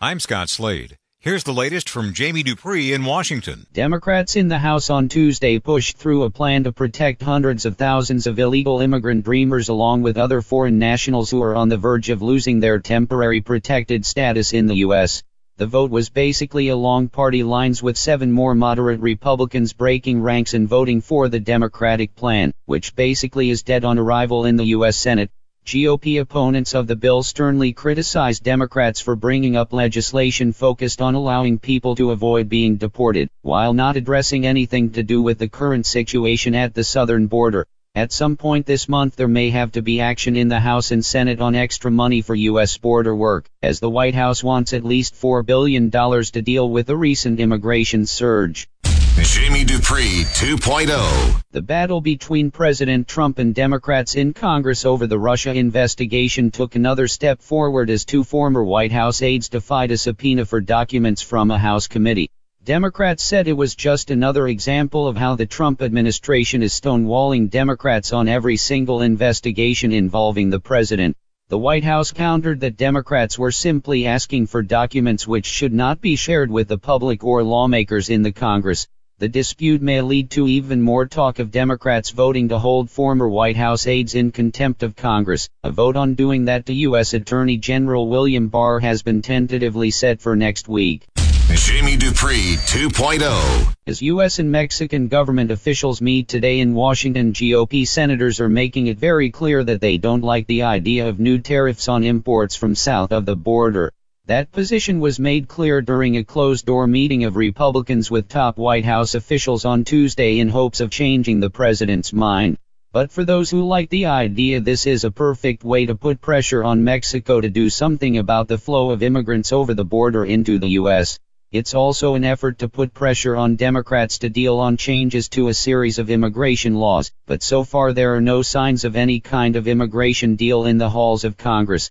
I'm Scott Slade. Here's the latest from Jamie Dupree in Washington. Democrats in the House on Tuesday pushed through a plan to protect hundreds of thousands of illegal immigrant dreamers along with other foreign nationals who are on the verge of losing their temporary protected status in the U.S. The vote was basically along party lines, with 7 more moderate Republicans breaking ranks and voting for the Democratic plan, which basically is dead on arrival in the U.S. Senate. GOP opponents of the bill sternly criticized Democrats for bringing up legislation focused on allowing people to avoid being deported, while not addressing anything to do with the current situation at the southern border. At some point this month there may have to be action in the House and Senate on extra money for U.S. border work, as the White House wants at least $4 billion to deal with the recent immigration surge. Jamie Dupree 2.0. The battle between President Trump and Democrats in Congress over the Russia investigation took another step forward as 2 former White House aides defied a subpoena for documents from a House committee. Democrats said it was just another example of how the Trump administration is stonewalling Democrats on every single investigation involving the president. The White House countered that Democrats were simply asking for documents which should not be shared with the public or lawmakers in the Congress. The dispute may lead to even more talk of Democrats voting to hold former White House aides in contempt of Congress. A vote on doing that to U.S. Attorney General William Barr has been tentatively set for next week. Jamie Dupree 2.0. As U.S. and Mexican government officials meet today in Washington, GOP senators are making it very clear that they don't like the idea of new tariffs on imports from south of the border. That position was made clear during a closed-door meeting of Republicans with top White House officials on Tuesday in hopes of changing the president's mind. But for those who like the idea, this is a perfect way to put pressure on Mexico to do something about the flow of immigrants over the border into the U.S. It's also an effort to put pressure on Democrats to deal on changes to a series of immigration laws, but so far there are no signs of any kind of immigration deal in the halls of Congress.